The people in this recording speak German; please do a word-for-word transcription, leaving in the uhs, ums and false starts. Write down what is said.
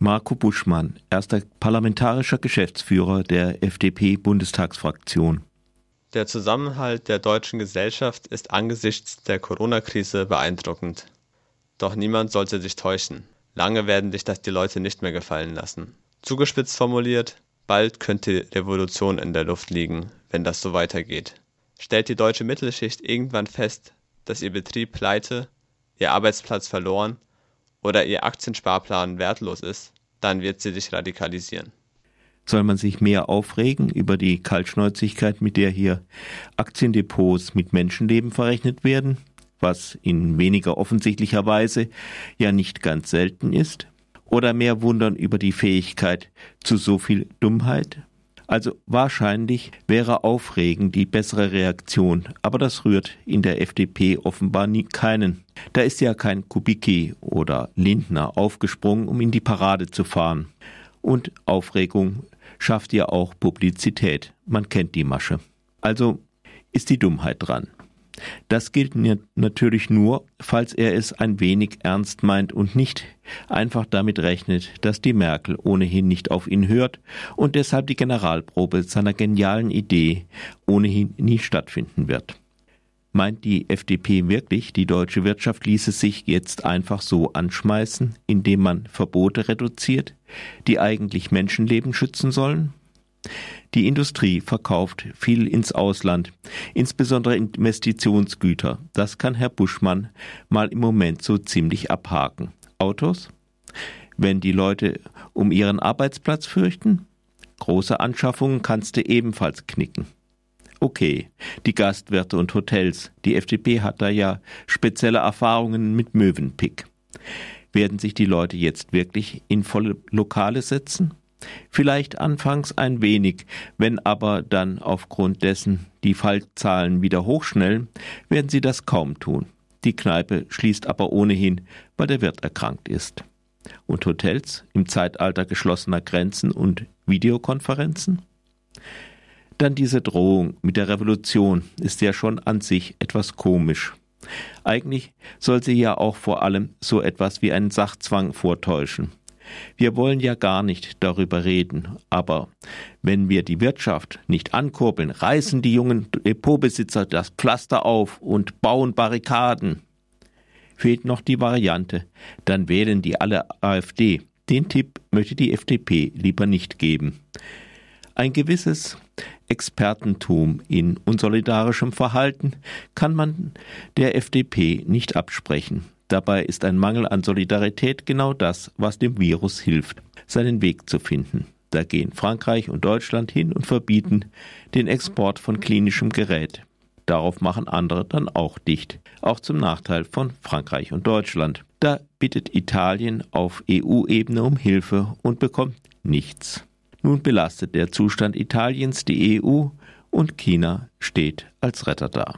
Marco Buschmann, erster parlamentarischer Geschäftsführer der F D P-Bundestagsfraktion. Der Zusammenhalt der deutschen Gesellschaft ist angesichts der Corona-Krise beeindruckend. Doch niemand sollte sich täuschen. Lange werden sich das die Leute nicht mehr gefallen lassen. Zugespitzt formuliert, bald könnte Revolution in der Luft liegen, wenn das so weitergeht. Stellt die deutsche Mittelschicht irgendwann fest, dass ihr Betrieb pleite, ihr Arbeitsplatz verloren oder ihr Aktiensparplan wertlos ist, dann wird sie sich radikalisieren. Soll man sich mehr aufregen über die Kaltschnäuzigkeit, mit der hier Aktiendepots mit Menschenleben verrechnet werden, was in weniger offensichtlicher Weise ja nicht ganz selten ist, oder mehr wundern über die Fähigkeit zu so viel Dummheit? Also wahrscheinlich wäre Aufregen die bessere Reaktion, aber das rührt in der F D P offenbar nie keinen. Da ist ja kein Kubicki oder Lindner aufgesprungen, um in die Parade zu fahren. Und Aufregung schafft ja auch Publizität. Man kennt die Masche. Also ist die Dummheit dran. Das gilt natürlich nur, falls er es ein wenig ernst meint und nicht einfach damit rechnet, dass die Merkel ohnehin nicht auf ihn hört und deshalb die Generalprobe seiner genialen Idee ohnehin nie stattfinden wird. Meint die F D P wirklich, die deutsche Wirtschaft ließe sich jetzt einfach so anschmeißen, indem man Verbote reduziert, die eigentlich Menschenleben schützen sollen? Die Industrie verkauft viel ins Ausland, insbesondere Investitionsgüter. Das kann Herr Buschmann mal im Moment so ziemlich abhaken. Autos? Wenn die Leute um ihren Arbeitsplatz fürchten? Große Anschaffungen kannst du ebenfalls knicken. Okay, die Gastwirte und Hotels, die F D P hat da ja spezielle Erfahrungen mit Mövenpick. Werden sich die Leute jetzt wirklich in volle Lokale setzen? Vielleicht anfangs ein wenig, wenn aber dann aufgrund dessen die Fallzahlen wieder hochschnellen, werden sie das kaum tun. Die Kneipe schließt aber ohnehin, weil der Wirt erkrankt ist. Und Hotels im Zeitalter geschlossener Grenzen und Videokonferenzen? Dann diese Drohung mit der Revolution ist ja schon an sich etwas komisch. Eigentlich soll sie ja auch vor allem so etwas wie einen Sachzwang vortäuschen. Wir wollen ja gar nicht darüber reden, aber wenn wir die Wirtschaft nicht ankurbeln, reißen die jungen Depotbesitzer das Pflaster auf und bauen Barrikaden. Fehlt noch die Variante, dann wählen die alle A f D. Den Tipp möchte die F D P lieber nicht geben. Ein gewisses Expertentum in unsolidarischem Verhalten kann man der F D P nicht absprechen. Dabei ist ein Mangel an Solidarität genau das, was dem Virus hilft, seinen Weg zu finden. Da gehen Frankreich und Deutschland hin und verbieten den Export von klinischem Gerät. Darauf machen andere dann auch dicht, auch zum Nachteil von Frankreich und Deutschland. Da bittet Italien auf E U-Ebene um Hilfe und bekommt nichts. Nun belastet der Zustand Italiens die E U und China steht als Retter da.